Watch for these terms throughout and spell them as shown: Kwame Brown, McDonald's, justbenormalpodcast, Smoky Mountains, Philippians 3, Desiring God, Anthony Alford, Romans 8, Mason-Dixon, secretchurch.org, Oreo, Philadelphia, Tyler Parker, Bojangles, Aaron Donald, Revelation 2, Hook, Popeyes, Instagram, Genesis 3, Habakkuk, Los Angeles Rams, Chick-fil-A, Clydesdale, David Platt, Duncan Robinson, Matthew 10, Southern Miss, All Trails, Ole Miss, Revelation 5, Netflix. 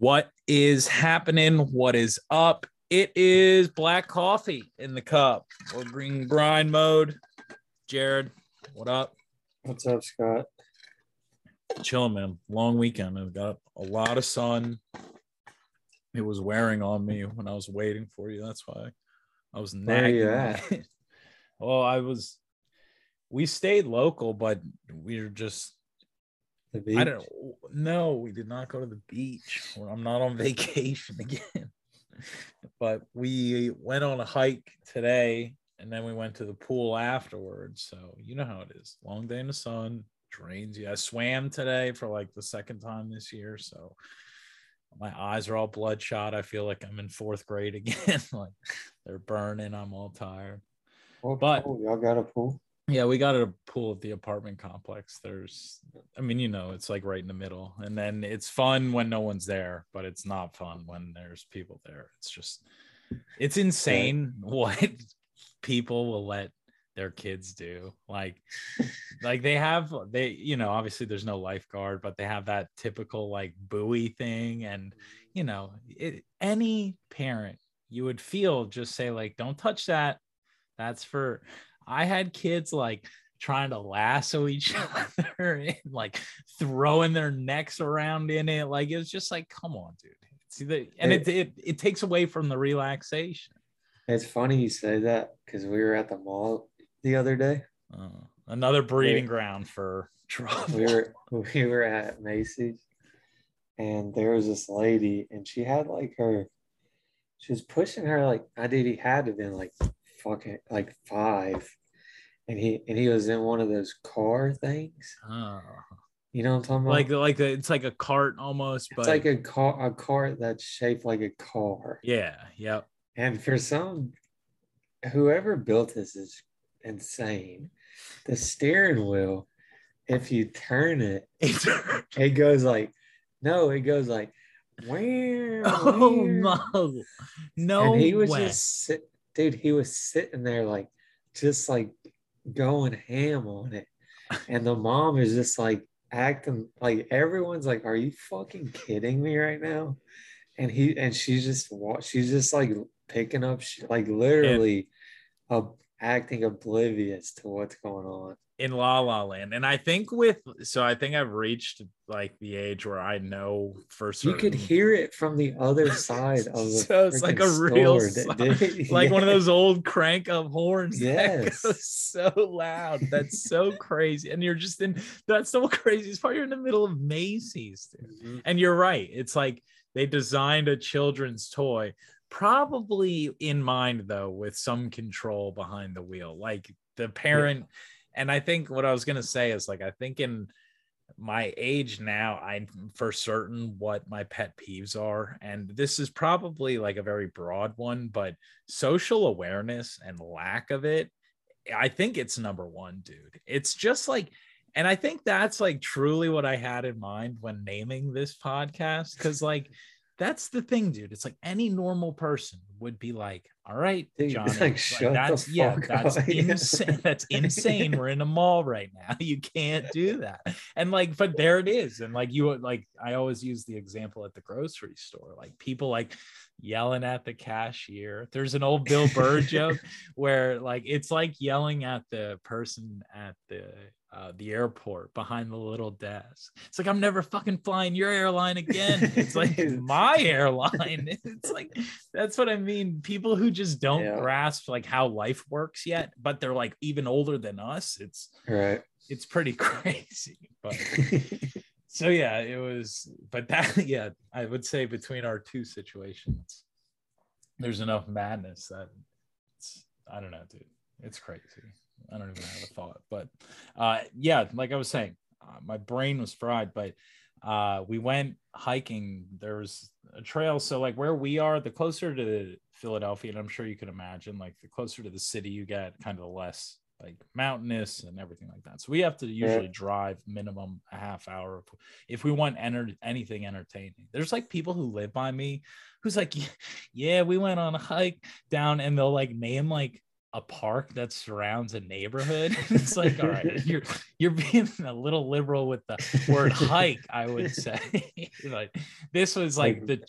What is happening? What is up? It is black coffee in the cup or green grind mode. Jared, what up? What's up, Scott? Chilling, man. Long weekend. I've got a lot of sun. It was wearing on me when I was waiting for you. That's why I was nagging. Where are you at? Well, we stayed local, but we were just, the beach? I don't know. No, we did not go to the beach. I'm not on vacation again. But we went on a hike today, and then we went to the pool afterwards. So you know how it is. Long day in the sun, drains you. I swam today for like the second time this year. So my eyes are all bloodshot. I feel like I'm in fourth grade again. Like they're burning. I'm all tired. Oh, but cool. Y'all got a pool? Yeah, we got a pool at the apartment complex. It's like right in the middle. And then it's fun when no one's there, but it's not fun when there's people there. It's insane what people will let their kids do. Like they obviously there's no lifeguard, but they have that typical like buoy thing. And, you know, any parent you would feel just say like, don't touch that. That's for... I had kids like trying to lasso each other and like throwing their necks around in it. Like, it was just like, come on, dude. It takes away from the relaxation. It's funny you say that because we were at the mall the other day. Another breeding ground for trouble. We were at Macy's and there was this lady and she had like she was pushing her like IDD had to been like fucking like five, and he was in one of those car things. Oh, you know what I'm talking about? Like it's like a cart almost, but it's like a cart that's shaped like a car. Yeah, yep. And for whoever built this is insane. The steering wheel, if you turn it, it goes like where? Oh no, no! And he was just sitting. Dude, he was sitting there like just like going ham on it. And the mom is just like acting like everyone's like, are you fucking kidding me right now? And she's just like picking up like literally acting oblivious to what's going on. In La La Land. And I think I've reached like the age where I know for certain. You could hear it from the other side of the so it's like a real like one of those old crank up horns. Yes. That goes so loud. That's so crazy. And you're just that's the craziest part. You're in the middle of Macy's. Dude. Mm-hmm. And you're right. It's like they designed a children's toy, probably in mind though, with some control behind the wheel. Like the parent. Yeah. And I think what I was going to say is like, I think in my age now, I'm for certain what my pet peeves are. And this is probably like a very broad one, but social awareness and lack of it, I think it's number one, dude. It's just like, and I think that's like truly what I had in mind when naming this podcast. Cause like, that's the thing, dude. It's like any normal person would be like, all right, Johnny, like, that's insane. That's insane. We're in a mall right now. You can't do that. And like, but there it is. And like, I always use the example at the grocery store, like people like yelling at the cashier. There's an old Bill Burr joke where like, it's like yelling at the person at the airport behind the little desk. It's like, I'm never fucking flying your airline again. It's like my airline. It's like, that's what I mean. People who just don't grasp like how life works yet, but they're like even older than us. It's right. It's pretty crazy. But so yeah, it was, but that, yeah, I would say between our two situations, there's enough madness that it's, I don't know, dude, it's crazy. I don't even have a thought, but yeah, like I was saying, my brain was fried, but we went hiking. There was a trail. So like where we are, the closer to Philadelphia, and I'm sure you can imagine, like the closer to the city you get, kind of the less like mountainous and everything like that. So we have to usually drive minimum a half hour if we want anything entertaining. There's like people who live by me who's like, yeah, we went on a hike down, and they'll like name like a park that surrounds a neighborhood. It's like, all right, you're being a little liberal with the word hike, I would say. Like, this was like the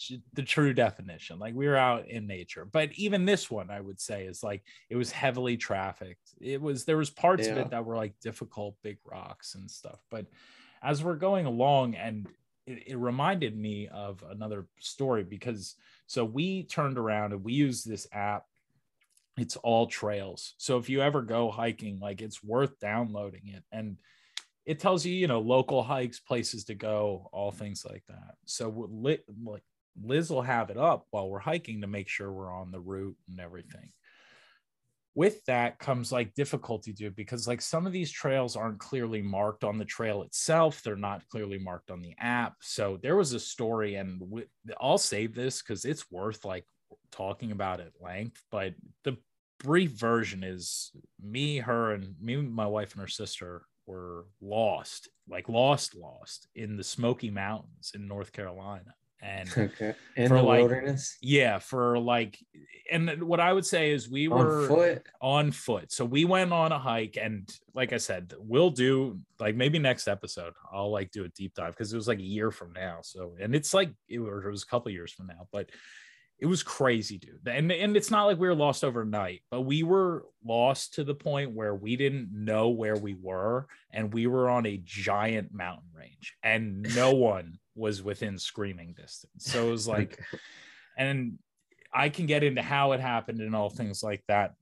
true definition. Like, we were out in nature. But even this one, I would say, is like, it was heavily trafficked. There was parts of it that were like difficult, big rocks and stuff. But as we're going along, and it reminded me of another story, because so we turned around and we used this app. It's All Trails. So if you ever go hiking, like, it's worth downloading it. And it tells you, you know, local hikes, places to go, all things like that. So Liz will have it up while we're hiking to make sure we're on the route and everything. With that comes like difficulty, dude, because like some of these trails aren't clearly marked on the trail itself. They're not clearly marked on the app. So there was a story, and I'll save this because it's worth like talking about at length, but the brief version is me, my wife and her sister were lost in the Smoky Mountains in North Carolina. And wilderness. Yeah. And what I would say is we were on foot. So we went on a hike, and like I said, we'll do like maybe next episode, I'll like do a deep dive, because it was like a year from now. So, and it's like, it was a couple of years from now, but it was crazy, dude. And it's not like we were lost overnight, but we were lost to the point where we didn't know where we were, and we were on a giant mountain range, and no one was within screaming distance. So it was like, and I can get into how it happened and all things like that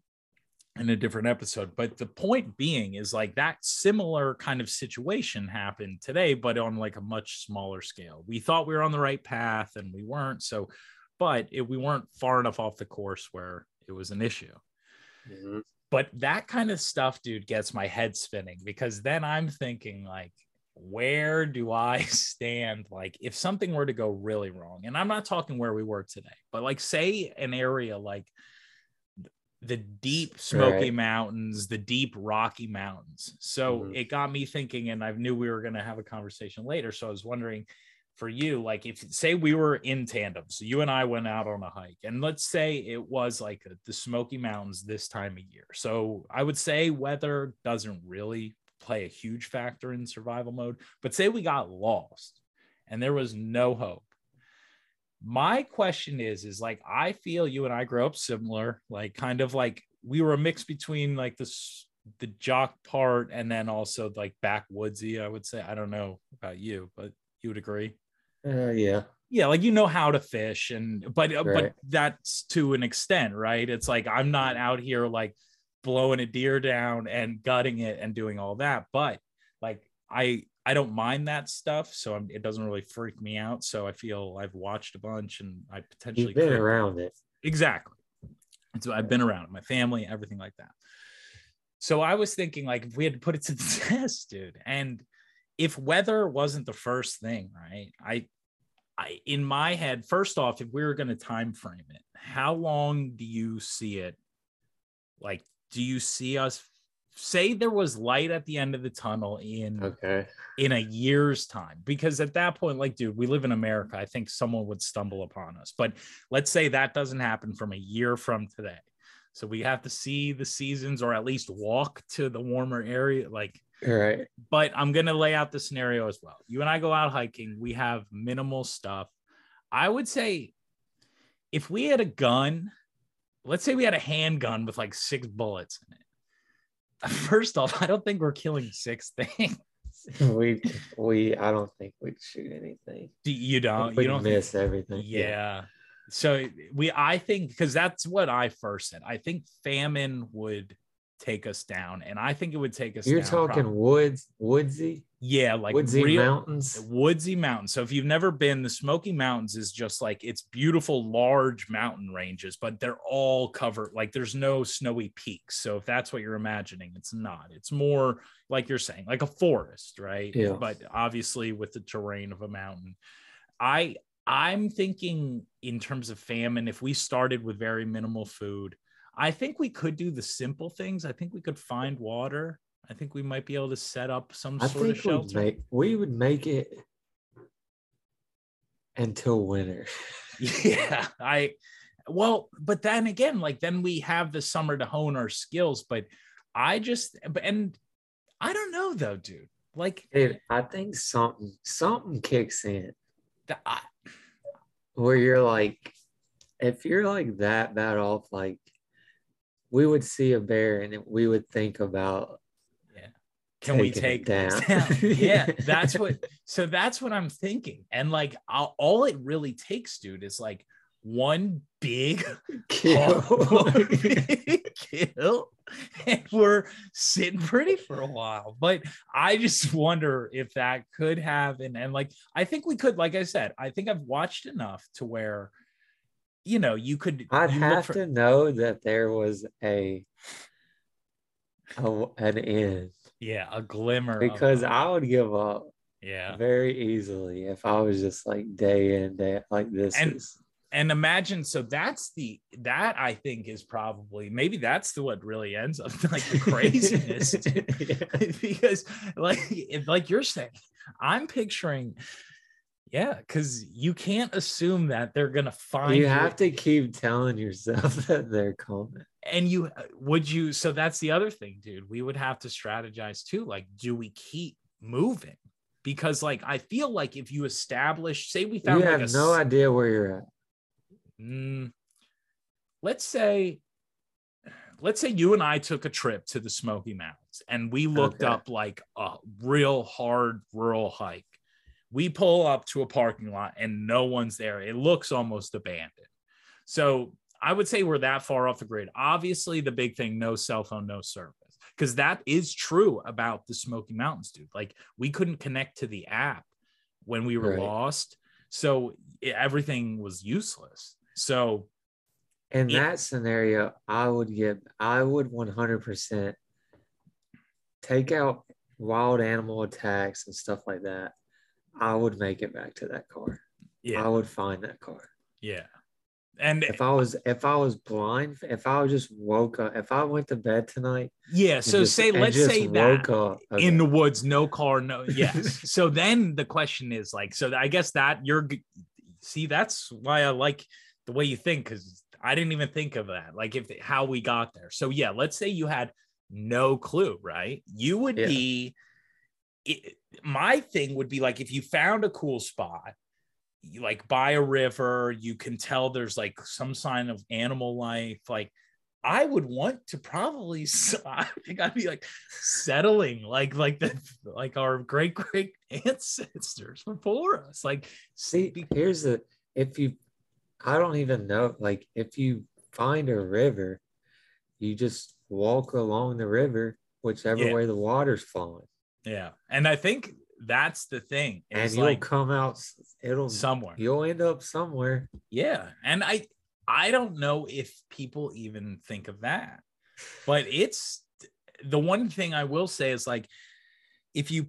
in a different episode. But the point being is like that similar kind of situation happened today, but on like a much smaller scale. We thought we were on the right path and we weren't. So, but we weren't far enough off the course where it was an issue. Mm-hmm. But that kind of stuff, dude, gets my head spinning, because then I'm thinking like, where do I stand? Like, if something were to go really wrong, and I'm not talking where we were today, but like say an area like the deep Smoky Mountains, the deep Rocky Mountains. So it got me thinking, and I knew we were going to have a conversation later. So I was wondering for you, like, if say we were in tandem, so you and I went out on a hike, and let's say it was like the Smoky Mountains this time of year. So I would say weather doesn't really play a huge factor in survival mode, but say we got lost and there was no hope. My question is like, I feel you and I grew up similar, like kind of like we were a mix between like the jock part and then also like backwoodsy, I would say. I don't know about you, but you would agree. Yeah, like, you know how to fish, and but that's to an extent, right? It's like, I'm not out here like blowing a deer down and gutting it and doing all that, but like I don't mind that stuff, so it doesn't really freak me out. So I feel I've watched a bunch, and I potentially You've been around it. Exactly. So I've been around it, my family, everything like that. So I was thinking, like, if we had to put it to the test, dude, and if weather wasn't the first thing, right? I in my head, first off, if we were going to time frame it, how long do you see it? Like, do you see us, say there was light at the end of the tunnel in a year's time? Because at that point, like, dude, we live in America. I think someone would stumble upon us. But let's say that doesn't happen from a year from today. So we have to see the seasons, or at least walk to the warmer area. Like, all right. But I'm going to lay out the scenario as well. You and I go out hiking. We have minimal stuff. I would say if we had a gun, let's say we had a handgun with like 6 bullets in it. First off, I don't think we're killing 6 things. I don't think we'd shoot anything. You don't miss everything. Yeah. So I think, because that's what I first said, I think famine would take us down, and I think it would take us down. You're talking probably. Woodsy? Yeah, like woodsy mountains. Woodsy mountains. So if you've never been, the Smoky Mountains is just like, it's beautiful, large mountain ranges, but they're all covered. Like, there's no snowy peaks. So if that's what you're imagining, it's not. It's more like you're saying, like a forest, right? Yeah. But obviously with the terrain of a mountain. I'm thinking in terms of famine, if we started with very minimal food, I think we could do the simple things. I think we could find water. I think we might be able to set up some sort of shelter. We would make it until winter. Yeah, I Well, but then again, like, then we have the summer to hone our skills. But I just, and I don't know though, dude. Like, dude, I think something kicks in where you're like, if you're like that bad off, like, we would see a bear and we would think about, can we take this down? Yeah, that's what. So that's what I'm thinking. And like, all it really takes, dude, is like one big kill, and we're sitting pretty for a while. But I just wonder if that could happen. And like, I think we could. Like I said, I think I've watched enough to where, you know, you could. I'd have to know that there was an end. Yeah, a glimmer. Because I would give up very easily if I was just like day in, day out, like this. And imagine, so that's that I think is probably, maybe that's what really ends up like the craziness. Because like you're saying, I'm picturing, because you can't assume that they're going to find you. You have to keep telling yourself that they're coming. And so that's the other thing, dude. We would have to strategize too. Like, do we keep moving? Because, like, I feel like if you establish, say, we found, you have no idea where you're at. Let's say you and I took a trip to the Smoky Mountains and we looked up like a real hard rural hike. We pull up to a parking lot and no one's there. It looks almost abandoned. So I would say we're that far off the grid. Obviously, the big thing, no cell phone, no service, because that is true about the Smoky Mountains, dude. Like, we couldn't connect to the app when we were lost. So everything was useless. So in that scenario, I would 100% take out wild animal attacks and stuff like that. I would make it back to that car. Yeah. I would find that car. Yeah. And if I was blind, if I just woke up, if I went to bed tonight. Yeah. So let's say that in the woods, no car, no. Yes. So then the question is like, so I guess that that's why I like the way you think, because I didn't even think of that. Like how we got there. So yeah, let's say you had no clue, right? You would be, my thing would be like, if you found a cool spot, you like by a river, you can tell there's like some sign of animal life. Like, I would want to probably, I think I'd be like settling like our great ancestors before us. Like, see, here's the, I don't even know, like, if you find a river, you just walk along the river, whichever way the water's flowing. Yeah. And I think that's the thing. It's, and you'll like, come out, it'll somewhere. You'll end up somewhere. Yeah. And I don't know if people even think of that. But it's the one thing I will say is like, if you,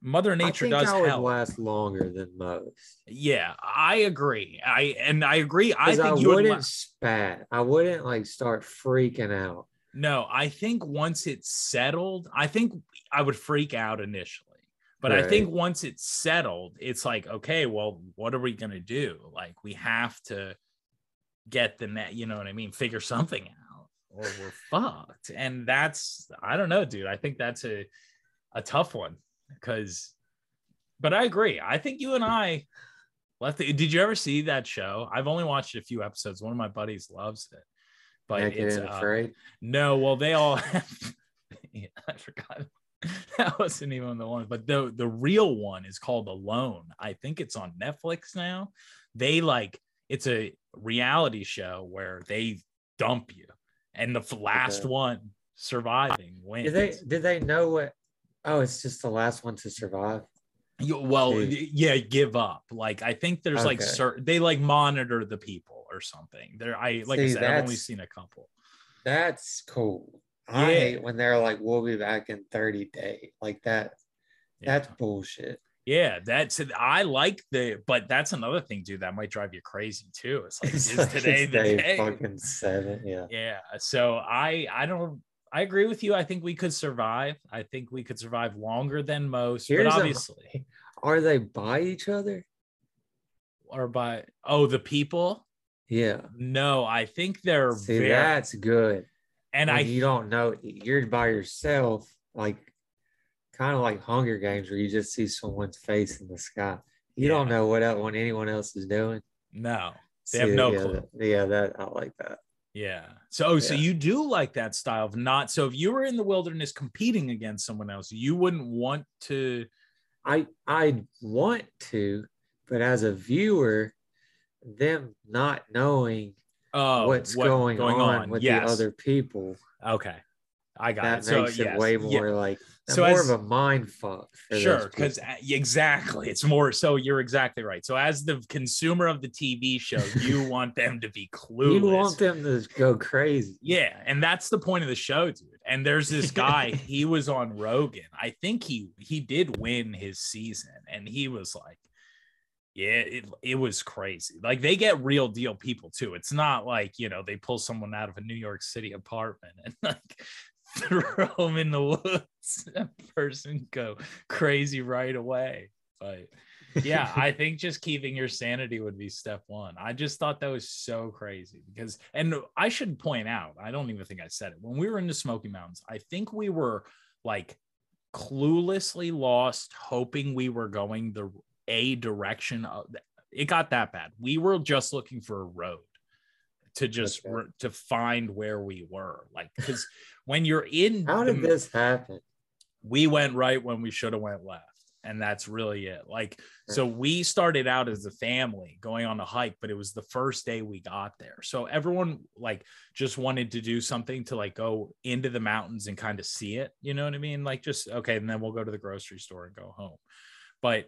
Mother Nature does help. I would last longer than most. Yeah, I agree. I agree. I think you wouldn't spat. I wouldn't like start freaking out. No, I think once it's settled, I think I would freak out initially. But I think once it's settled, it's like, okay, well, what are we going to do? Like, we have to get the net, you know what I mean? Figure something out or we're fucked. And that's, I don't know, dude. I think that's a tough one but I agree. I think you and I left it. Did you ever see that show? I've only watched a few episodes. One of my buddies loves it. But it's afraid. No, well, they all have, I forgot. That wasn't even the one, but the real one is called Alone. I think it's on Netflix now. They like, it's a reality show where they dump you, and the last one surviving wins. Did they know what? Oh, it's just the last one to survive. Give up. Like, I think there's like certain, they like monitor the people or something. There, I said, I've only seen a couple. That's cool. I hate when they're like, we'll be back in 30 days. Like that, that's bullshit. Yeah, that's it. I like but that's another thing, dude, that might drive you crazy too. It's like, is today the day? Fucking 7, yeah. Yeah, so I agree with you. I think we could survive. I think we could survive longer than most, but obviously. Are they by each other? Or by, the people? Yeah. No, I think they're very... That's good. And I... You don't know. You're by yourself, like, kind of like Hunger Games where you just see someone's face in the sky. You don't know what anyone else is doing. No. They have no clue. Yeah, I like that. Yeah. So you do like that style of not... So if you were in the wilderness competing against someone else, you wouldn't want to... I want to, but as a viewer, them not knowing what's going on with the other people. Okay. I got that. That makes it way more like... So more of a mind fuck. Sure, because exactly. It's more so you're exactly right. So as the consumer of the TV show, you want them to be clueless. You want them to go crazy. Yeah, and that's the point of the show, dude. And there's this guy, he was on Rogan. I think he did win his season, and he was like, yeah, it was crazy. Like, they get real deal people too. It's not like, you know, they pull someone out of a New York City apartment and like throw them in the woods. That person go crazy right away. But yeah, I think just keeping your sanity would be step one. I just thought that was so crazy because, and I should point out, I don't even think I said it. When we were in the Smoky Mountains, I think we were like cluelessly lost, hoping we were going a direction. It got that bad. We were just looking for a road to just to find where we were, like, because when you're in how did this happen? We went right when we should have went left, and that's really it. Like, so we started out as a family going on a hike, but it was the first day we got there, so everyone like just wanted to do something to like go into the mountains and kind of see it, you know what I mean? Like, just okay, and then we'll go to the grocery store and go home. But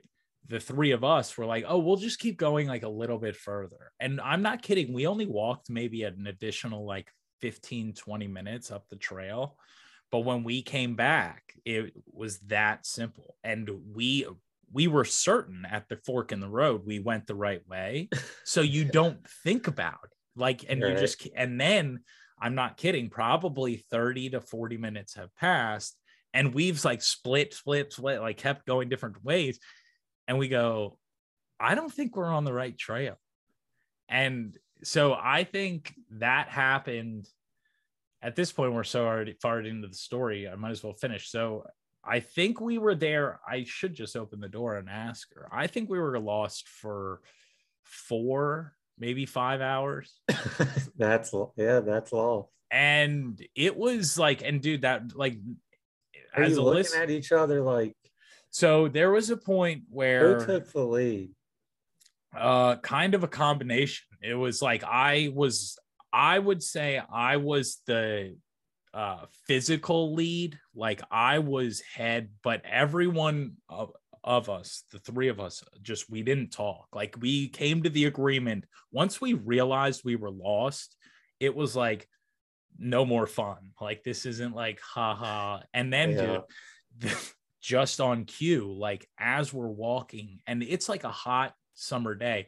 the three of us were like, oh, we'll just keep going like a little bit further. And I'm not kidding. We only walked maybe an additional like 15, 20 minutes up the trail. But when we came back, it was that simple. And we were certain at the fork in the road, we went the right way. So you don't think about it. Like, and you just, and then I'm not kidding, probably 30 to 40 minutes have passed. And we've like split, like kept going different ways. And we go, I don't think we're on the right trail. And so I think that happened. At this point, we're so already far into the story, I might as well finish. So I think we were there. I should just open the door and ask her. I think we were lost for 4, maybe 5 hours. That's lost. And it was like, and dude, that like, are as you a looking listener, at each other like, so there was a point where who took the lead? Kind of a combination. It was like I would say I was the physical lead. Like I was head, but everyone of us, the three of us, just we didn't talk. Like we came to the agreement. Once we realized we were lost, it was like no more fun. Like this isn't like haha. And then dude. Just on cue, like as we're walking, and it's like a hot summer day,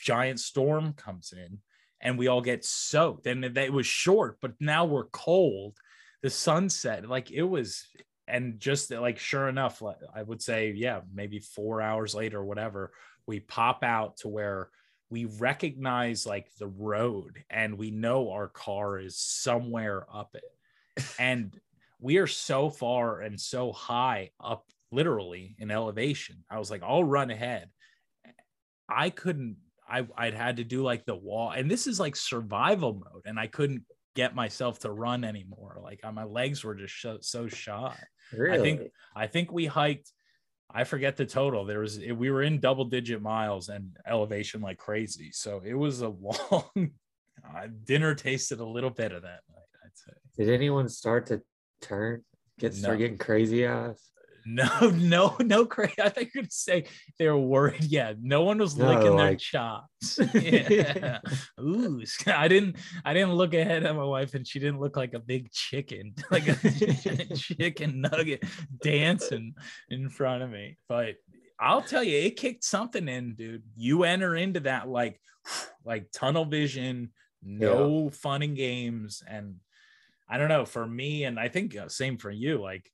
giant storm comes in and we all get soaked. And it was short, but now we're cold. The sunset, like it was, and just like sure enough, like, I would say, yeah, maybe 4 hours later or whatever, we pop out to where we recognize like the road and we know our car is somewhere up it. And we are so far and so high up, literally in elevation. I was like, I'll run ahead. I couldn't, I'd had to do like the wall. And this is like survival mode. And I couldn't get myself to run anymore. Like my legs were just so shot. Really? I think we hiked, I forget the total. We were in double digit miles and elevation like crazy. So it was a long, dinner tasted a little bit of that night, I'd say. Did anyone start to start getting crazy eyes? No crazy. I thought you were gonna say they were worried. Yeah, no one was licking their chops. Yeah. Ooh, I didn't look ahead at my wife, and she didn't look like a big chicken, like a chicken nugget dancing in front of me. But I'll tell you, it kicked something in, dude. You enter into that like tunnel vision, no fun and games, and I don't know, for me, and I think same for you, like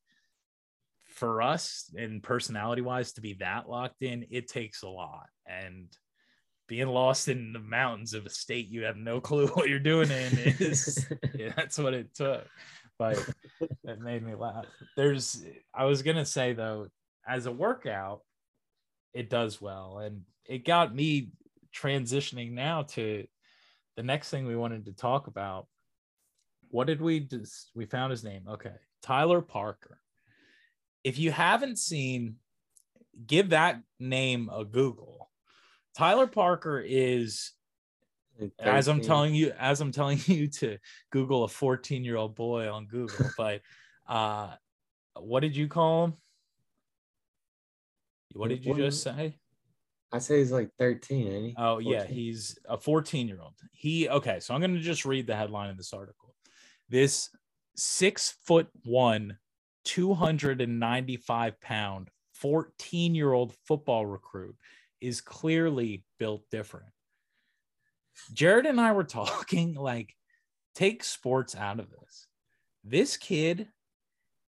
for us and personality wise to be that locked in, it takes a lot. And being lost in the mountains of a state you have no clue what you're doing in is yeah, that's what it took. But it made me laugh. I was gonna say though, as a workout, it does well, and it got me transitioning now to the next thing we wanted to talk about. What did we just? We found his name. Okay, Tyler Parker. If you haven't seen, give that name a Google. Tyler Parker is, as I'm telling you to Google a 14-year-old boy on Google. But what did you call him? What did you just say? I say he's like 13, ain't he? Oh, 14. Yeah, he's a 14-year-old. Okay, so I'm going to just read the headline of this article. This 6'1", 295-pound, 14-year-old football recruit is clearly built different. Jared and I were talking, like, take sports out of this. This kid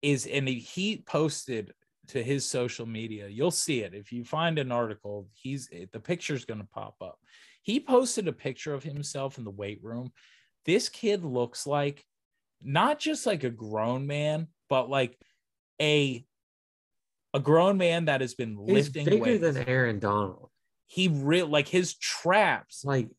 is, and he posted to his social media, you'll see it. If you find an article, the picture's going to pop up. He posted a picture of himself in the weight room. This kid looks like, not just like a grown man, but like a grown man that has been lifting weights. He's bigger than Aaron Donald. He really, like, his traps, like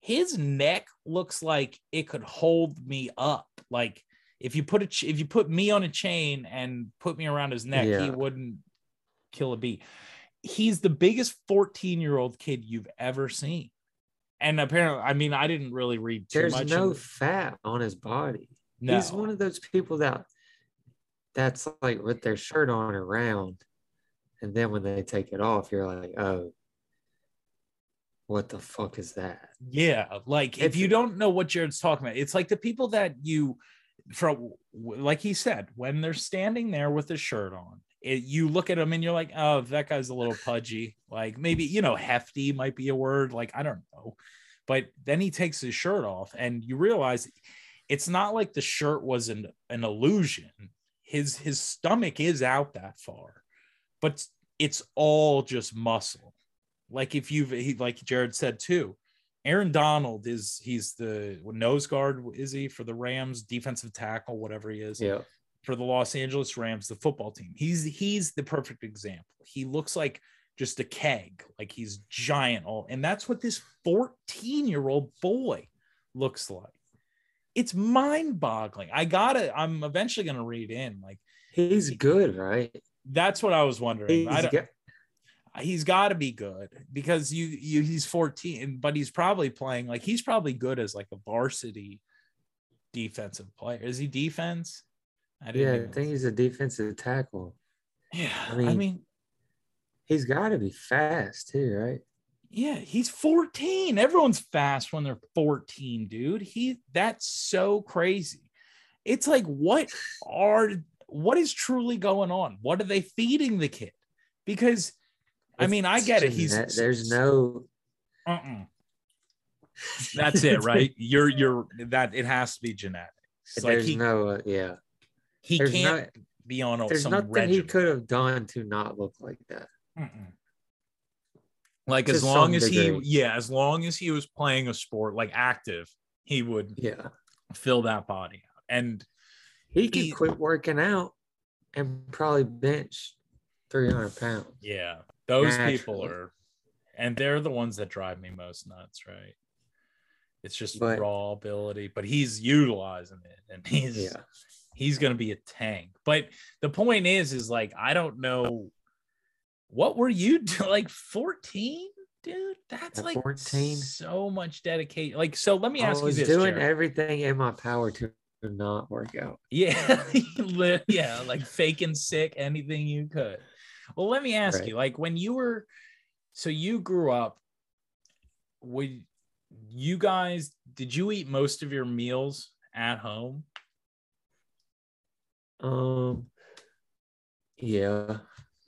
his neck looks like it could hold me up. Like, if you put me on a chain and put me around his neck, yeah, he wouldn't kill a beat. He's the biggest 14-year-old kid you've ever seen. And apparently, I mean, I didn't really read too much. There's no fat on his body. No. He's one of those people that's like with their shirt on around, and then when they take it off, you're like, oh, what the fuck is that? Yeah, like if you don't know what Jared's talking about, it's like the people that you... From, like he said, when they're standing there with a shirt on, you look at them and you're like, oh, that guy's a little pudgy. Like maybe, hefty might be a word. Like, I don't know. But then he takes his shirt off and you realize it's not like the shirt was an illusion. His stomach is out that far, but it's all just muscle. Like like Jared said too, Aaron Donald he's the nose guard, is he, for the Rams, defensive tackle, whatever he is, yeah, for the Los Angeles Rams, the football team. He's the perfect example. He looks like just a keg, like he's giant all, and that's what this 14-year-old boy looks like. It's mind-boggling. I'm eventually going to read in, like, he's good, right? That's what I was wondering. He's got to be good because he's 14, but he's probably playing, like, he's probably good as like a varsity defensive player. Is he defense? I think he's a defensive tackle. Yeah, I mean he's got to be fast too, right? Yeah, he's 14. Everyone's fast when they're 14, dude. That's so crazy. It's like, what is truly going on? What are they feeding the kid? Because I get it. There's no. That's it, right? You're that. It has to be genetic. There's like no. Yeah. He there's can't no, be on a. There's some nothing regimen. He could have done to not look like that. Like as long as degree. As long as he was playing a sport, like active, he would. Yeah. Fill that body out, and he could quit working out and probably bench 300 pounds. Yeah. Those people are, and they're the ones that drive me most nuts, right? It's just raw ability, but he's utilizing it, and he's going to be a tank. But the point is like, I don't know, what were you doing? Like 14, dude? That's like 14. So much dedication. Like, so let me ask you this. I was doing everything in my power to not work out. Yeah. Yeah. Like faking sick, anything you could. Well, let me ask you, like when you were, so you grew up, did you eat most of your meals at home? Yeah.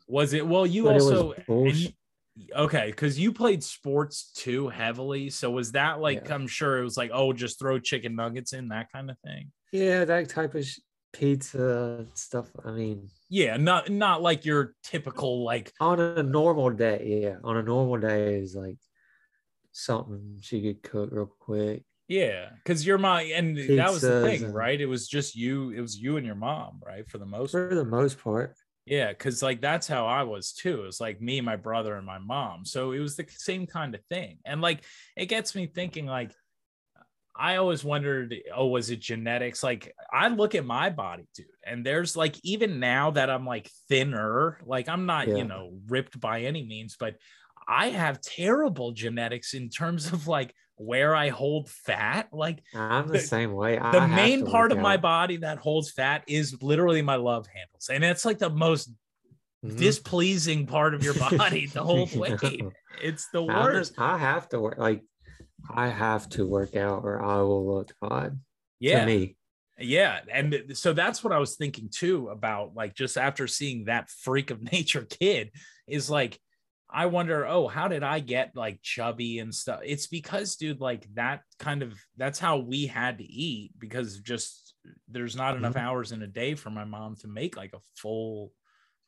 Was it, well, you but also, okay, because you played sports too heavily. So was that like, I'm sure it was like, oh, just throw chicken nuggets in, that kind of thing. Yeah, that type of pizza stuff. I mean, yeah, not like your typical, like, on a normal day. Yeah, on a normal day is like something she could cook real quick. Yeah, because your mom, and pizzas, that was the thing, right? It was just you. It was you and your mom, right? For the most part. Yeah, because like that's how I was too. It was like me, my brother, and my mom. So it was the same kind of thing. And like it gets me thinking, like, I always wondered, oh, was it genetics? Like, I look at my body, dude, and there's like, even now that I'm like thinner, like I'm not, you know, ripped by any means, but I have terrible genetics in terms of like where I hold fat. Like, I'm the same way. The main part of my body that holds fat is literally my love handles. And it's like the most displeasing part of your body the whole way. No. It's the worst. I have to work. Like, I have to work out or I will look odd. Yeah. To me. Yeah. And so that's what I was thinking too about, like, just after seeing that freak of nature kid, is like, I wonder, oh, how did I get like chubby and stuff? It's because, dude, like that's how we had to eat, because just there's not enough hours in a day for my mom to make like a full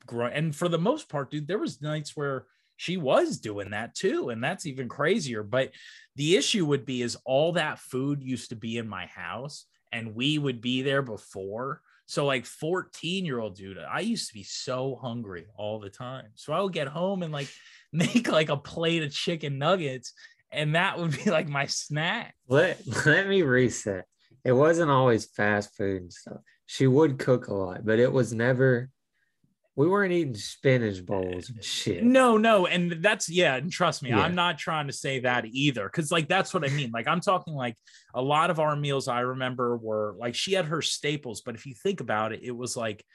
grown. And for the most part, dude, there was nights where she was doing that too. And that's even crazier. But the issue would be is all that food used to be in my house and we would be there before. So like 14-year-old dude, I used to be so hungry all the time. So I would get home and like make like a plate of chicken nuggets. And that would be like my snack. Let me reset. It wasn't always fast food and stuff. She would cook a lot, but it was never... We weren't eating spinach bowls and shit. No. And that's, and trust me, I'm not trying to say that either. Because, like, that's what I mean. Like, I'm talking, like, a lot of our meals I remember were, like, she had her staples. But if you think about it, it was, like,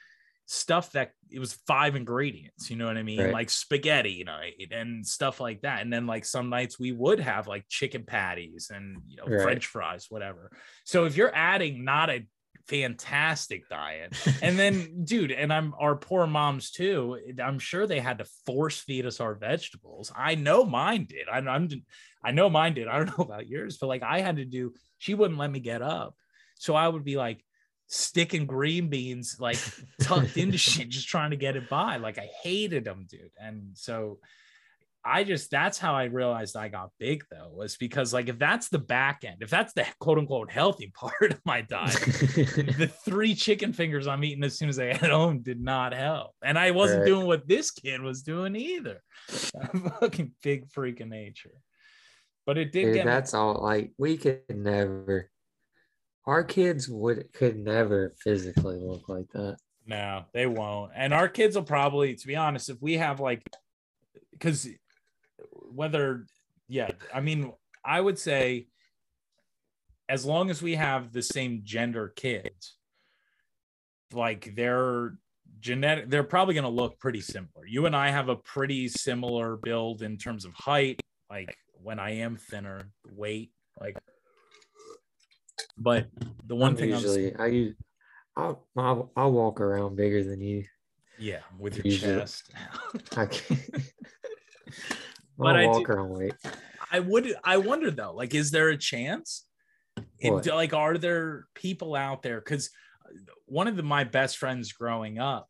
stuff that, it was 5 ingredients. You know what I mean? Right. Like, spaghetti, you know, and stuff like that. And then, like, some nights we would have, like, chicken patties and, you know, French fries, whatever. So if you're adding not a fantastic diet, and then dude, and our poor moms too, I'm sure they had to force feed us our vegetables. I know mine did. I know mine did. I don't know about yours, but like I had to do, she wouldn't let me get up, so I would be like sticking green beans like tucked into shit, just trying to get it by. Like I hated them, dude. And so that's how I realized I got big, though, was because, like, if that's the back end, if that's the quote unquote healthy part of my diet, the 3 chicken fingers I'm eating as soon as I get home did not help. And I wasn't doing what this kid was doing either. I'm fucking big freak of nature. But it did get. That's all. Like, we could never, our kids could never physically look like that. No, they won't. And our kids will probably, to be honest, if we have, like, because, I mean, I would say as long as we have the same gender kids, like they're probably going to look pretty similar. You and I have a pretty similar build in terms of height, like when I am thinner, weight, like, but the one thing I'll walk around bigger than you. Yeah. With your chest. I can't. But I wonder though, like, is there a chance? Like, are there people out there? Because one of my best friends growing up,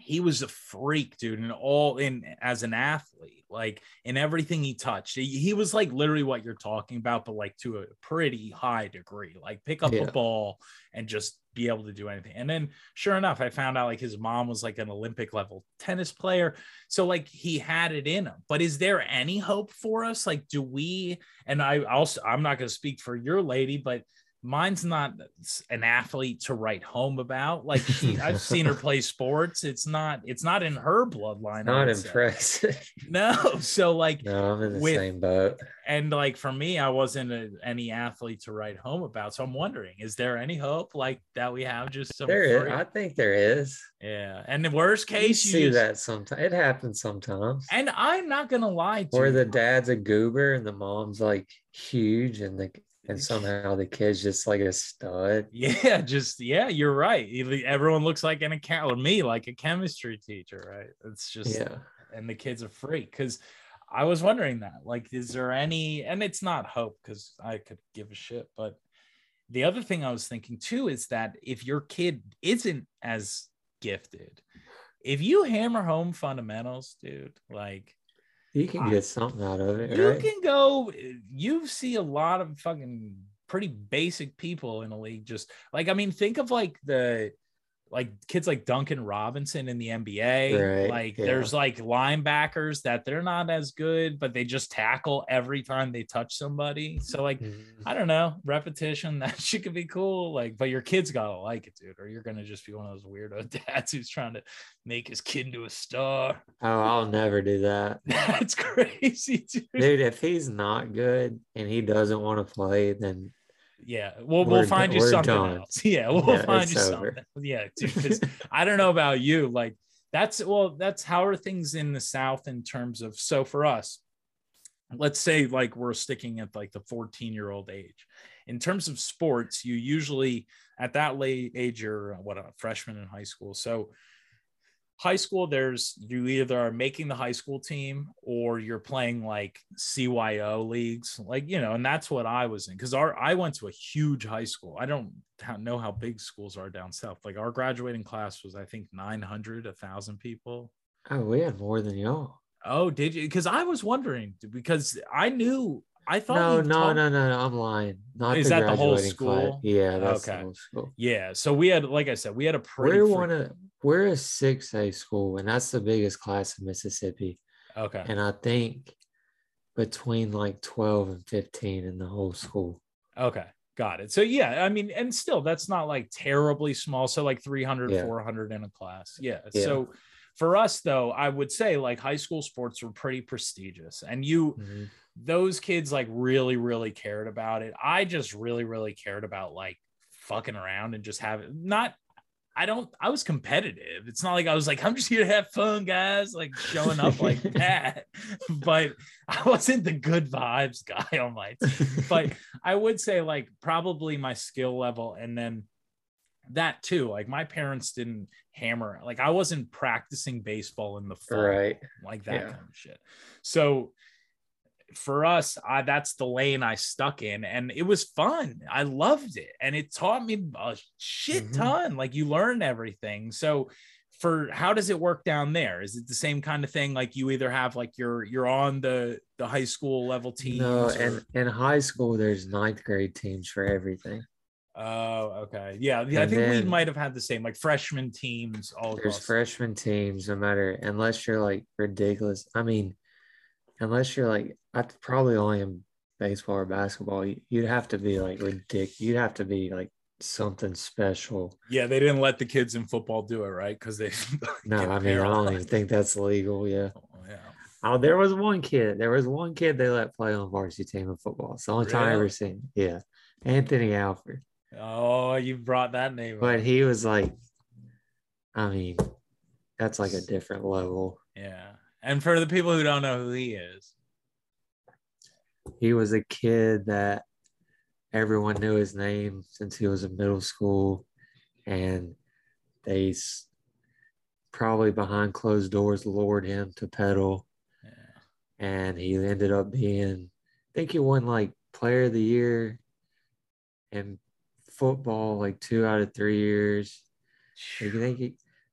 he was a freak, dude, and all in as an athlete, like in everything he touched. He was like literally what you're talking about, but like to a pretty high degree, like pick up a ball and just be able to do anything. And then sure enough, I found out like his mom was like an Olympic level tennis player. So like he had it in him, but is there any hope for us? Like, do we, and I also, I'm not going to speak for your lady, but mine's not an athlete to write home about. Like I've seen her play sports. It's not in her bloodline. Not impressive. No. So like, no, I'm in the same boat. And like for me, I wasn't any athlete to write home about. So I'm wondering, is there any hope like that we have? Just some there is. I think there is. Yeah. And the worst case, you see that sometimes. It happens sometimes. And I'm not gonna lie to you. Or the dad's a goober and the mom's like huge and the. And somehow the kid's just like a stud. Yeah, you're right. Everyone looks like an account, or me, like a chemistry teacher, right? It's just, and the kid's a freak. Because I was wondering that, like, is there any, and it's not hope because I could give a shit, but The other thing I was thinking too is that if your kid isn't as gifted, if you hammer home fundamentals, dude, like you can get something out of it. You can go, you see a lot of fucking pretty basic people in the league. Just like, I mean, think of like the, like kids like Duncan Robinson in the NBA, right, like there's like linebackers that they're not as good, but they just tackle every time they touch somebody. So like, I don't know, repetition, that shit could be cool. Like, but your kid's got to like it, dude, or you're going to just be one of those weirdo dads who's trying to make his kid into a star. Oh, I'll never do that. That's crazy, dude. Dude, if he's not good and he doesn't want to play, then yeah, we'll find you something else. Yeah, we'll find you something. Yeah, dude, because I don't know about you. Like that's how are things in the South in terms of, so for us, let's say like we're sticking at like the 14-year-old age. In terms of sports, you usually at that late age, you're a freshman in high school. So high school, you either are making the high school team or you're playing like CYO leagues, like, you know, and that's what I was in. Cause I went to a huge high school. I don't know how big schools are down South. Like our graduating class was, I think 900, 1,000 people. Oh, we had more than y'all. Oh, did you? Cause I was wondering, because No, I'm lying. Not is that the whole school? Class. Yeah, that's okay. The whole school. Yeah, so we had, like I said, we had a pretty. We're a 6A school, and that's the biggest class in Mississippi. Okay. And I think between like 12 and 15 in the whole school. Okay, got it. So yeah, I mean, and still, that's not like terribly small. So like 300, 400 in a class. Yeah. So for us though, I would say like high school sports were pretty prestigious, and you. Mm-hmm. Those kids like really, really cared about it. I just really, really cared about like fucking around and just have it. I was competitive. It's not like I was like, I'm just here to have fun, guys, like showing up like that. But I wasn't the good vibes guy on my team. But I would say like probably my skill level, and then that too, like my parents didn't hammer. Like I wasn't practicing baseball in the fall, right? Like that kind of shit. So for us, that's the lane I stuck in, and it was fun. I loved it, and it taught me a shit ton. Like you learn everything. So for how does it work down there? Is it the same kind of thing? Like you either have like you're on the high school level teams. No, and in high school there's 9th grade teams for everything. Oh, okay. Yeah, and I think we might have had the same, like freshman teams. There's freshman teams, no matter, unless you're like ridiculous. I mean, unless you're like, I probably only in baseball or basketball, you'd have to be like ridiculous. You'd have to be like something special. Yeah, they didn't let the kids in football do it, right? Because they. No, I mean, I don't even think that's legal. Yeah. Oh, yeah. Oh, there was one kid they let play on varsity team of football. It's the only time I ever seen. Yeah, Anthony Alford. Oh, you brought that name up. But he was like, I mean, that's like a different level. Yeah. And for the people who don't know who he is, he was a kid that everyone knew his name since he was in middle school, and they probably behind closed doors lured him to pedal, and he ended up being, I think he won like player of the year in football like 2 out of 3 years. Like,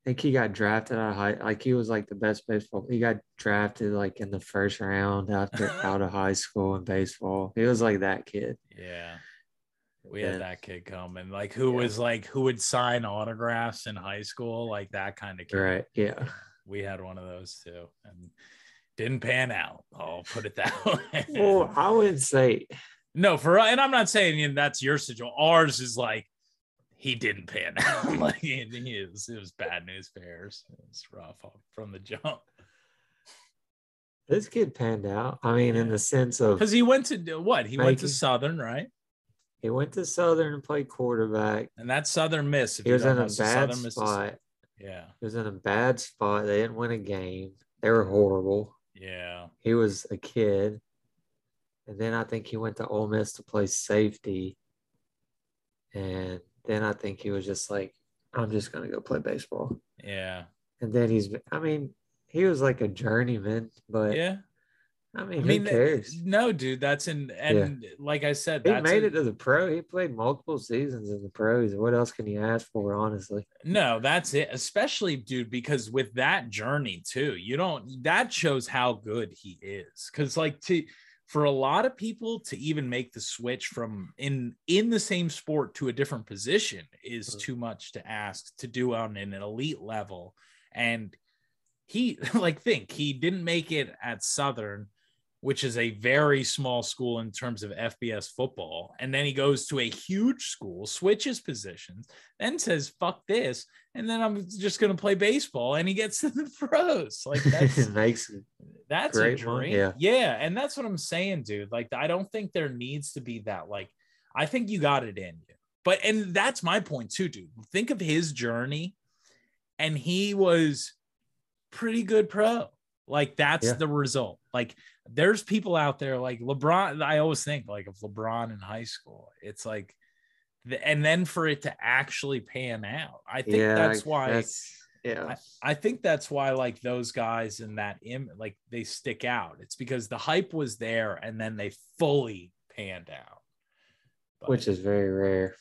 I think he got drafted out of high, like he was like the best baseball. He got drafted like in the first round after out of high school in baseball. He was like that kid. Yeah, we had that kid come, and like who was like who would sign autographs in high school, like that kind of kid. Right. Yeah, we had one of those too, and didn't pan out. I'll put it that way. Well, I wouldn't say no for, and I'm not saying that's your situation. Ours is like, he didn't pan out. Like it was bad news bears. It was rough from the jump. This kid panned out. I mean, in the sense of, because he went to what? He went to Southern, right? He went to Southern and played quarterback. And that's Southern Miss. He was in a bad spot. Yeah. He was in a bad spot. They didn't win a game. They were horrible. Yeah. He was a kid. And then I think he went to Ole Miss to play safety. And then I think he was just like, I'm just going to go play baseball. Yeah. And then he was like a journeyman, but I mean, who cares? No, dude, that's like I said, he made it to the pro. He played multiple seasons in the pros. What else can you ask for, honestly? No, that's it. Especially, dude, because with that journey too, that shows how good he is. Because for a lot of people to even make the switch from in the same sport to a different position is too much to ask to do on an elite level. And he didn't make it at Southern, which is a very small school in terms of FBS football. And then he goes to a huge school, switches positions, then says, fuck this. And then I'm just going to play baseball. And he gets to the pros. Like that's a dream. Yeah. And that's what I'm saying, dude. Like, I don't think there needs to be that. Like, I think you got it in you, and that's my point too, dude. Think of his journey, and he was pretty good pro. Like, that's the result. Like, there's people out there like LeBron. I always think like of LeBron in high school. It's like, and then for it to actually pan out, I think I think that's why like those guys in that image, like they stick out. It's because the hype was there and then they fully panned out, which is very rare.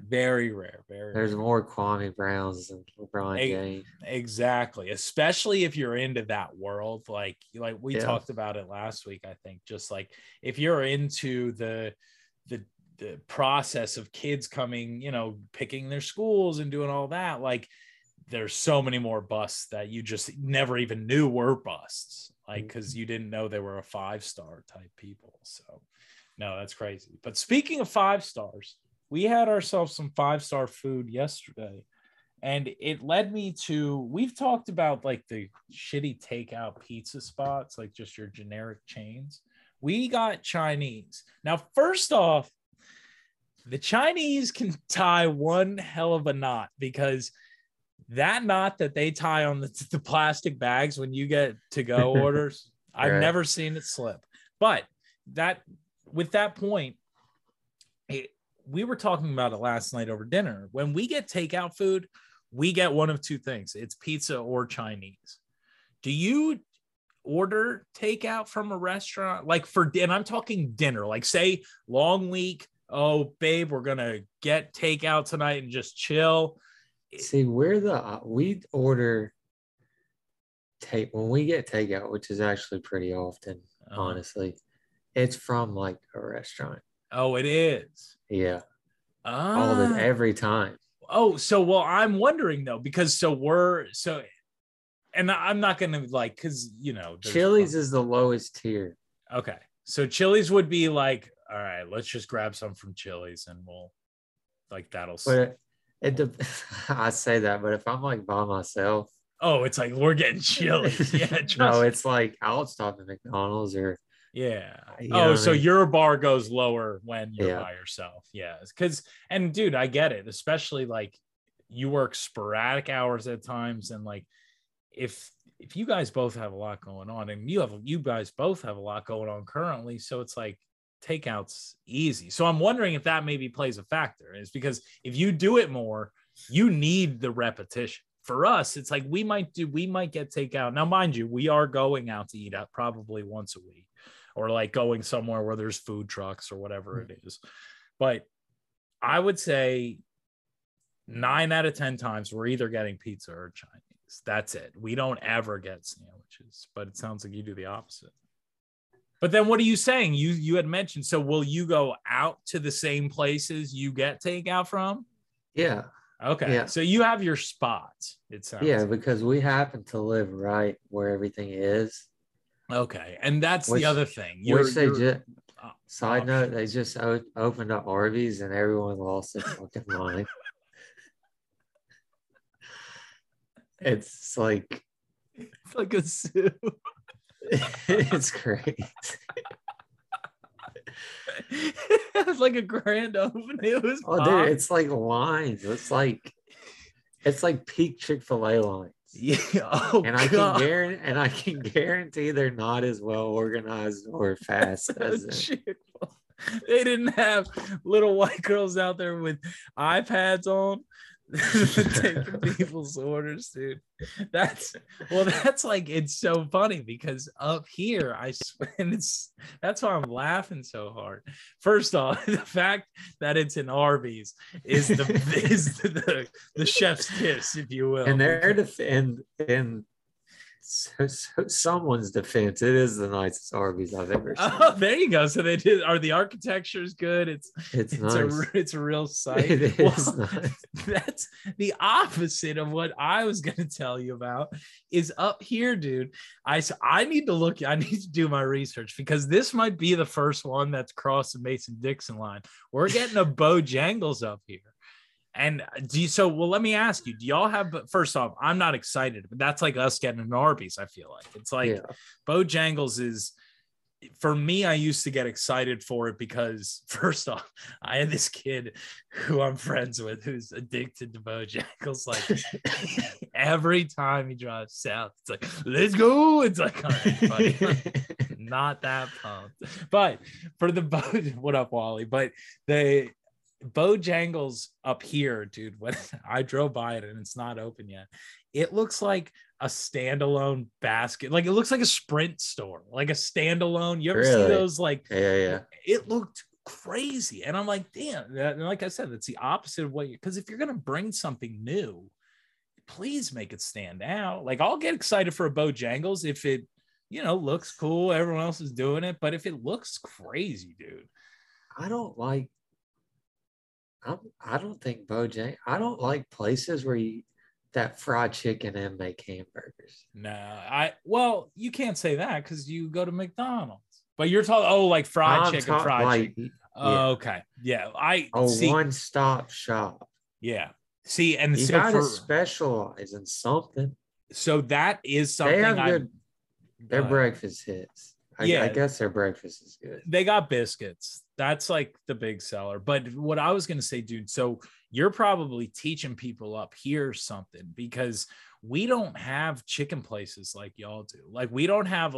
Very rare. There's more Kwame Browns than LeBron James. Exactly. Especially if you're into that world. Like we talked about it last week, I think. Just like if you're into the process of kids coming, picking their schools and doing all that, like there's so many more busts that you just never even knew were busts. Like, because you didn't know they were a 5-star type people. So no, that's crazy. But speaking of 5 stars. We had ourselves some 5-star food yesterday, and it led me to, we've talked about like the shitty takeout pizza spots, like just your generic chains. We got Chinese. Now, first off, the Chinese can tie one hell of a knot, because that knot that they tie on the plastic bags when you get to-go orders, I've never seen it slip. But we were talking about it last night over dinner. When we get takeout food, we get one of two things. It's pizza or Chinese. Do you order takeout from a restaurant? Like for dinner, I'm talking dinner, like say long week. Oh, babe, we're going to get takeout tonight and just chill. See, we order when we get takeout, which is actually pretty often, honestly, it's from like a restaurant. Oh, it is. Yeah. Every time. Oh, I'm wondering though, because and I'm not going to like, cause Chili's is the lowest tier. Okay. So Chili's would be like, all right, let's just grab some from Chili's and we'll like, that'll but I say that, but if I'm like by myself, oh, it's like, we're getting Chili's. Yeah. No, it's like, I'll stop at McDonald's or yeah. Your bar goes lower when you're by yourself. Yeah. And dude, I get it. Especially like you work sporadic hours at times. And like, if you guys both have a lot going on and you guys both have a lot going on currently. So it's like takeout's easy. So I'm wondering if that maybe plays a factor, is because if you do it more, you need the repetition. For us, it's like, we might get takeout. Now, mind you, we are going out to eat out probably once a week, or like going somewhere where there's food trucks or whatever it is. But I would say 9 out of 10 times we're either getting pizza or Chinese. That's it. We don't ever get sandwiches, but it sounds like you do the opposite. But then what are you saying? You had mentioned, so will you go out to the same places you get takeout from? Yeah. Okay. Yeah. So you have your spots, it sounds. Yeah, because we happen to live right where everything is. Okay, and that's the other thing. Side note, they just opened up Arby's and everyone lost their fucking mind. It's like a zoo. It's great. It's like a grand opening. Dude, it's like lines. It's like peak Chick-fil-A line. Yeah, I can guarantee they're not as well organized or fast as it. They didn't have little white girls out there with iPads on. taking people's orders, dude. That's like, it's so funny because up here, I swear, and that's why I'm laughing so hard. First off, the fact that it's an Arby's is the chef's kiss, if you will. And so someone's defense, it is the nicest Arby's I've ever seen. Oh, there you go. So they did. Are the architecture is good? It's nice. It's a real sight. It is nice. That's the opposite of what I was going to tell you about. Is up here, dude. I need to look. I need to do my research because this might be the first one that's crossed the Mason-Dixon line. We're getting a Bojangles up here. And let me ask you, do y'all have, but first off, I'm not excited, but that's like us getting an Arby's. I feel like it's like, yeah. Bojangles is, for me, I used to get excited for it because first off, I had this kid who I'm friends with, who's addicted to Bojangles. Like every time he drives south, it's like, let's go. It's like, all right, buddy. Not that pumped, but for the Bojangles, what up, Wally? But they, Bojangles up here, dude, when I drove by it and it's not open yet, it looks like a standalone basket. Like it looks like a Sprint store, like a standalone. You ever see those? Like, yeah. It looked crazy. And I'm like, damn. And like I said, that's the opposite of what you, because if you're going to bring something new, please make it stand out. Like I'll get excited for a Bojangles if it, looks cool. Everyone else is doing it. But if it looks crazy, dude, I don't like places where you that fried chicken and make hamburgers. No, you can't say that because you go to McDonald's. But you're talking like fried chicken. Yeah. Oh, okay. Yeah. One stop shop. Yeah. See, and you gotta specialize in something. So that is something their breakfast hits. I guess their breakfast is good. They got biscuits. That's like the big seller. But what I was going to say, dude, so you're probably teaching people up here something because we don't have chicken places like y'all do. Like we don't have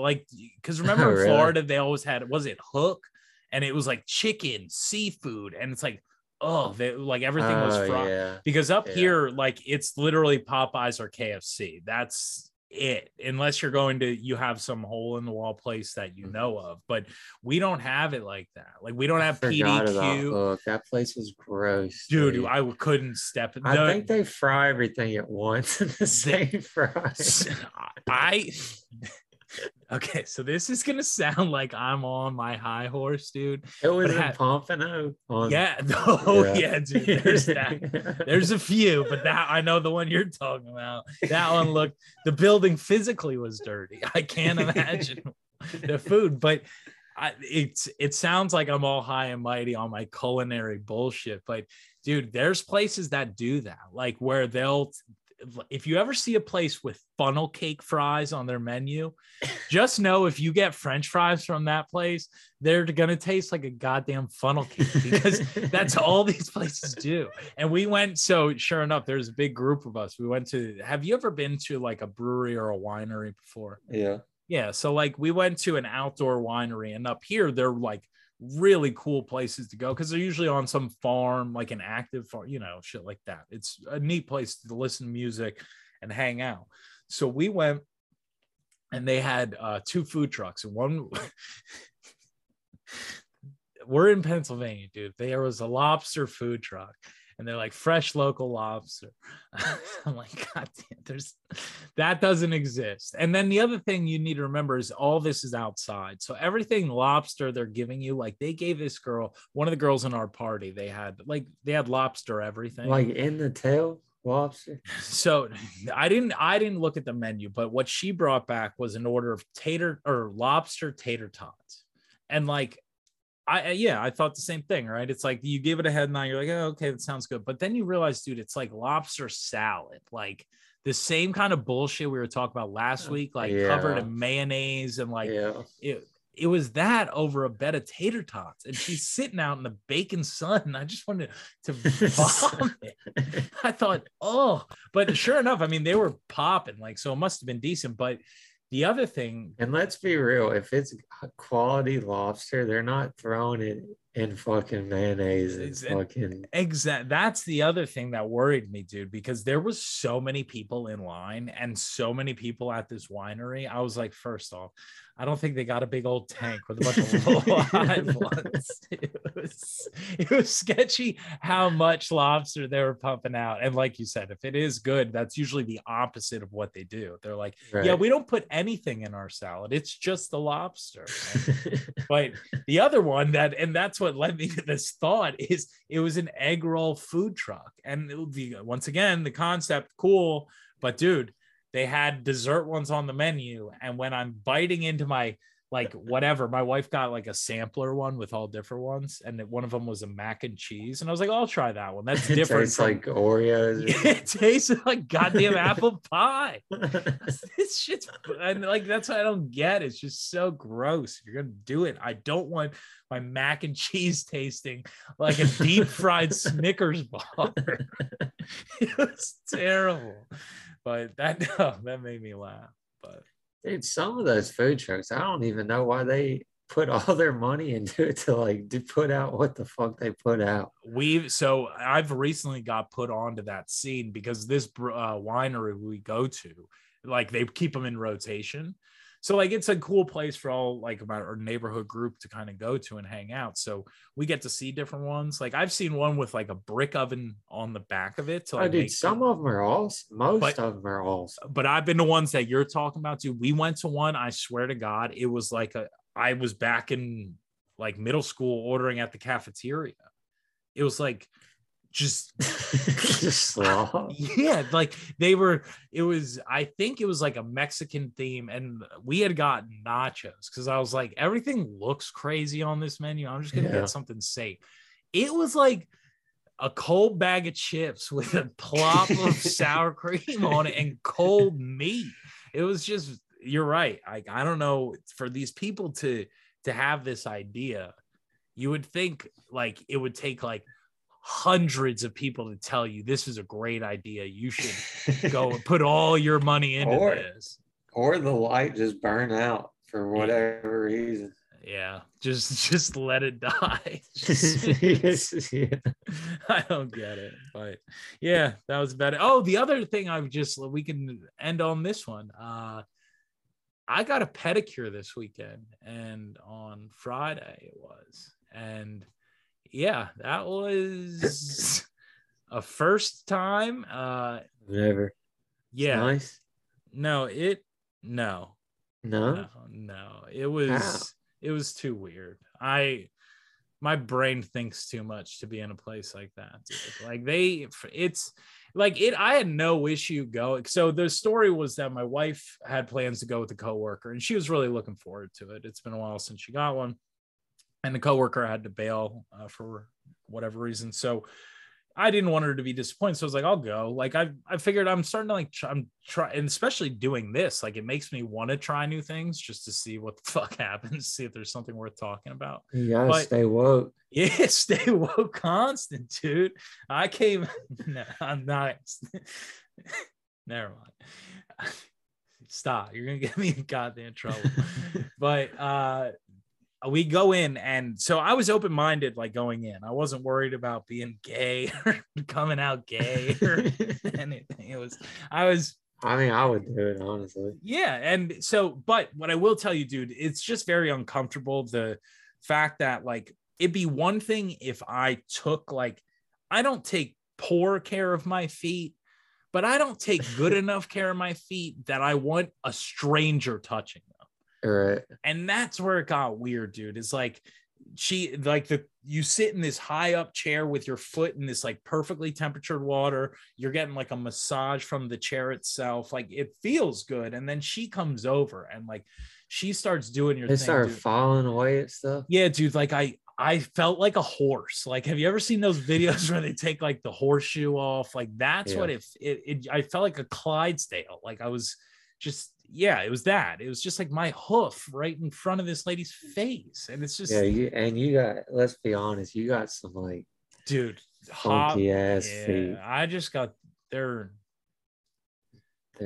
because remember in Florida, they always had, was it Hook? And it was like chicken, seafood. And it's like, everything was fried. Yeah. Because up here, like it's literally Popeyes or KFC. That's it, unless you're going to have some hole in the wall place that of, but we don't have it like that. Like we don't have PDQ. Look, that place was gross, dude. I couldn't step in. I think they fry everything at once in the same fries. Okay, so this is gonna sound like I'm on my high horse, dude. It was in Pompano. Dude. There's that. There's a few, but that I know the one you're talking about. That one looked. The building physically was dirty. I can't imagine the food, but it sounds like I'm all high and mighty on my culinary bullshit. But dude, there's places that do that, like where they'll. If you ever see a place with funnel cake fries on their menu, just know if you get French fries from that place, they're going to taste like a goddamn funnel cake because that's all these places do. And we went, so sure enough, there's a big group of us. We went to, have you ever been to like a brewery or a winery before? Yeah. Yeah. So like we went to an outdoor winery, and up here, they're like really cool places to go because they're usually on some farm, like an active farm, shit like that. It's a neat place to listen to music and hang out. So we went, and they had two food trucks, and one we're in Pennsylvania, dude. There was a lobster food truck, and they're like, fresh local lobster. I'm like, God damn, that doesn't exist. And then the other thing you need to remember is all this is outside. So everything lobster they're giving you, like they gave this girl, one of the girls in our party, they had lobster everything. Like in the tail lobster? So I didn't look at the menu, but what she brought back was an order of lobster tater tots. And like, I thought the same thing, right? It's like you give it a head nod, you're like, oh, okay, that sounds good. But then you realize, dude, it's like lobster salad, like the same kind of bullshit we were talking about last week, like covered in mayonnaise and like it was that over a bed of tater tots, and she's sitting out in the baking sun. And I just wanted to vomit. I thought, but sure enough, I mean, they were popping, like, so it must have been decent, but. The other thing, and let's be real, if it's quality lobster, they're not throwing it and fucking mayonnaise and fucking exact. That's the other thing that worried me, dude, because there was so many people in line and so many people at this winery. I was like, first off, I don't think they got a big old tank with a bunch of live ones. It was sketchy how much lobster they were pumping out. And like you said, if it is good, that's usually the opposite of what they do. They're like, right. Yeah, we don't put anything in our salad. It's just the lobster. But the other one and that's what led me to this thought is it was an egg roll food truck, and it would be, once again, the concept cool, but dude, they had dessert ones on the menu, and when I'm biting into my like whatever, my wife got like a sampler one with all different ones, and one of them was a mac and cheese, and I was like, I'll try that one, that's different. It's like Oreos it tasted like goddamn apple pie. This shit's, and like that's what I don't get. It's just so gross. If you're gonna do it, I don't want my mac and cheese tasting like a deep fried Snickers bar. It was terrible, but that made me laugh. But dude, some of those food trucks, I don't even know why they put all their money into it to like to put out what the fuck they put out. I've recently got put onto that scene because this winery we go to, like they keep them in rotation. So like it's a cool place for all like our neighborhood group to kind of go to and hang out. So we get to see different ones. Like I've seen one with like a brick oven on the back of it. Some of them are awesome. Most of them are awesome. But I've been to ones that you're talking about, dude. We went to one, I swear to God, it was like I was back in like middle school ordering at the cafeteria. It was like just slow. Yeah, like I think it was like a Mexican theme, and we had gotten nachos because I was like, everything looks crazy on this menu, I'm just gonna get something safe. It was like a cold bag of chips with a plop of sour cream on it and cold meat. It was just, you're right, I don't know, for these people to have this idea, you would think like it would take like hundreds of people to tell you this is a great idea, you should go and put all your money into this, or the light just burn out for whatever reason. Yeah, just let it die. I don't get it, but yeah, that was about it. Oh, the other thing, we can end on this one. I got a pedicure this weekend, and on Friday it was, and yeah, that was a first time. Never. Yeah. Nice. No. It was It was too weird. My brain thinks too much to be in a place like that, dude. Like I had no issue going. So the story was that my wife had plans to go with a coworker, and she was really looking forward to it. It's been a while since she got one. And the coworker had to bail for whatever reason. So I didn't want her to be disappointed. So I was like, I'll go. Like I figured I'm starting to like, I'm trying, and especially doing this, like it makes me want to try new things just to see what the fuck happens, see if there's something worth talking about. You gotta stay woke. Yeah, stay woke constant, dude. I'm not. Never mind. Stop. You're going to get me in goddamn trouble. But, we go in, and so I was open-minded, like going in. I wasn't worried about being gay or coming out gay or anything. I would do it, honestly. Yeah. And so, but what I will tell you, dude, it's just very uncomfortable. The fact that like, it'd be one thing if I took, like, I don't take poor care of my feet, but I don't take good enough care of my feet that I want a stranger touching them. Right. And that's where it got weird, dude. It's like you sit in this high up chair with your foot in this like perfectly temperatured water. You're getting like a massage from the chair itself. Like it feels good. And then she comes over and like she starts doing your thing. They start falling away at stuff. Yeah, dude. Like I felt like a horse. Like, have you ever seen those videos where they take like the horseshoe off? Like that's what it I felt like a Clydesdale. Like I was just. Yeah, it was that. It was just like my hoof right in front of this lady's face, and it's just Let's be honest, you got some like, dude, funky ass feet. I just got I don't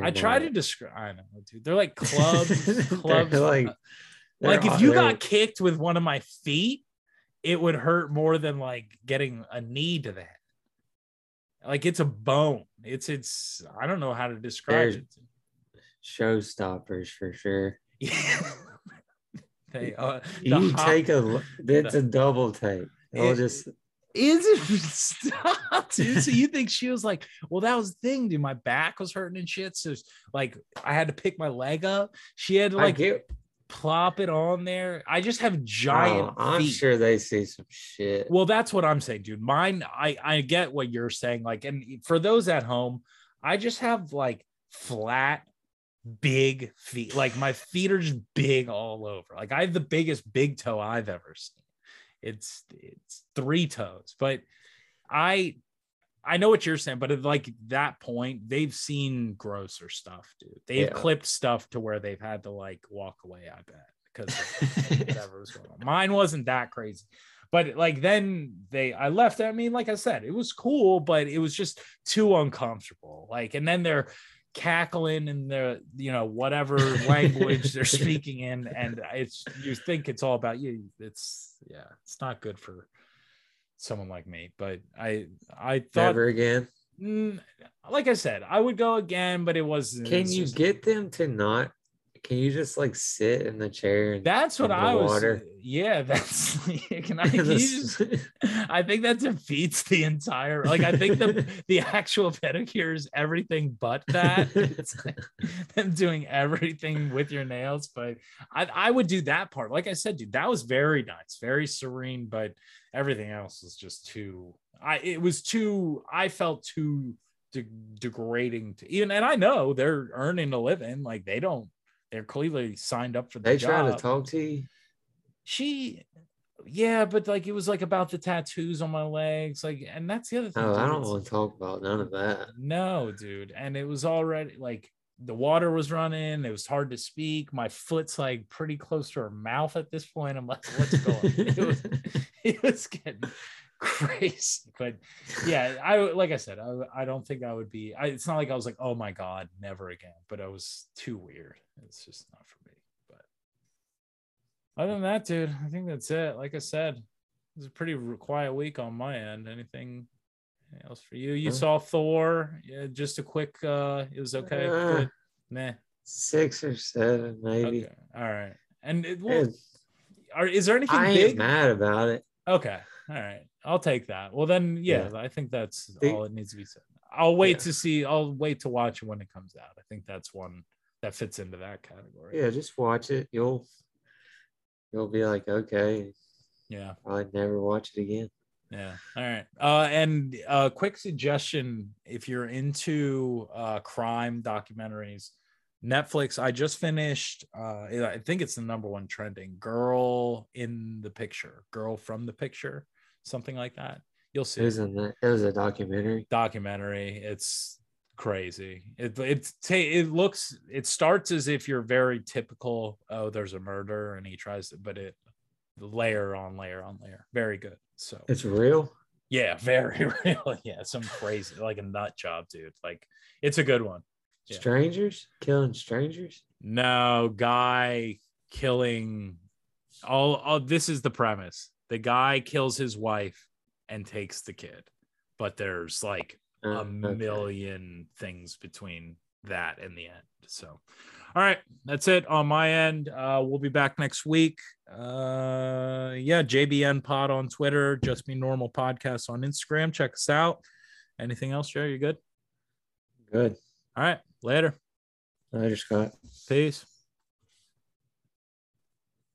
know, dude. They're like clubs. They're like if you got kicked with one of my feet, it would hurt more than like getting a knee to the head. Like it's a bone. It's I don't know how to describe it. Showstoppers for sure. Yeah. They are. You take a. It's a double take. I'll just. Is it? Stop, dude. So you think she was like, well, that was the thing, dude. My back was hurting and shit. So like, I had to pick my leg up. She had to like plop it on there. I just have giant. I'm sure they see some shit. Well, that's what I'm saying, dude. Mine. I get what you're saying. Like, and for those at home, I just have like flat, big feet. Like my feet are just big all over. Like I have the biggest big toe I've ever seen. It's three toes, but I know what you're saying, but at like that point they've seen grosser stuff, dude. They've clipped stuff to where they've had to like walk away, I bet, because whatever was going on. Mine wasn't that crazy, but like then I left. I mean, like I said, it was cool, but it was just too uncomfortable. Like, and then they're cackling in the, you know, whatever language they're speaking in, and it's, you think it's all about you. It's it's not good for someone like me, but I thought never again. Like I said, I would go again, but it wasn't. Can you get them to not, can you just like sit in the chair and that's what I was water? Yeah, that's can I just, I think that defeats the entire, like I think the actual pedicure is everything but that. It's like them doing everything with your nails, but I would do that part. Like I said, dude, that was very nice, very serene, but everything else was just too, I felt too degrading to even, and I know they're earning a living, like they don't, they're clearly signed up for the job. They try to talk to you. She, yeah, but like it was like about the tattoos on my legs, like, and that's the other thing. Oh, dude, I don't want to talk about none of that. No, dude, and it was already like the water was running. It was hard to speak. My foot's like pretty close to her mouth at this point. I'm like, what's going on? It was getting crazy, but yeah, I like I said, I don't think I would be. It's not like I was like, oh my god, never again. But I was too weird. It's just not for me. But other than that, dude, I think that's it. Like I said, it was a pretty quiet week on my end. Anything else for you? You saw Thor? Yeah, just a quick. It was okay. Good. Nah, 6 or 7, maybe. Okay. All right. And is there anything? I ain't mad about it. Okay. All right. I'll take that. Well, then, yeah. I think that's all it needs to be said. I'll wait to see. I'll wait to watch it when it comes out. I think that's one that fits into that category. Yeah, just watch it. You'll be like, okay. Yeah. I'd never watch it again. Yeah. All right. And a quick suggestion, if you're into crime documentaries, Netflix, I just finished, I think it's the #1 trending, Girl in the Picture, Girl from the Picture, something like that. You'll see. It was a documentary. It's crazy. It starts as if you're very typical, oh, there's a murder and he tries to, but it layer on layer on layer. Very good. So it's real. Yeah, very real. Yeah, some crazy, like a nut job, dude. Like it's a good one. Yeah. Strangers killing strangers? No, guy killing all this is the premise. The guy kills his wife and takes the kid, but there's like million things between that and the end. So all right, that's it on my end. We'll be back next week. JBNpod on Twitter, Just Be Normal Podcast on Instagram. Check us out. Anything else, Jared? You good? All right, later Scott. Peace.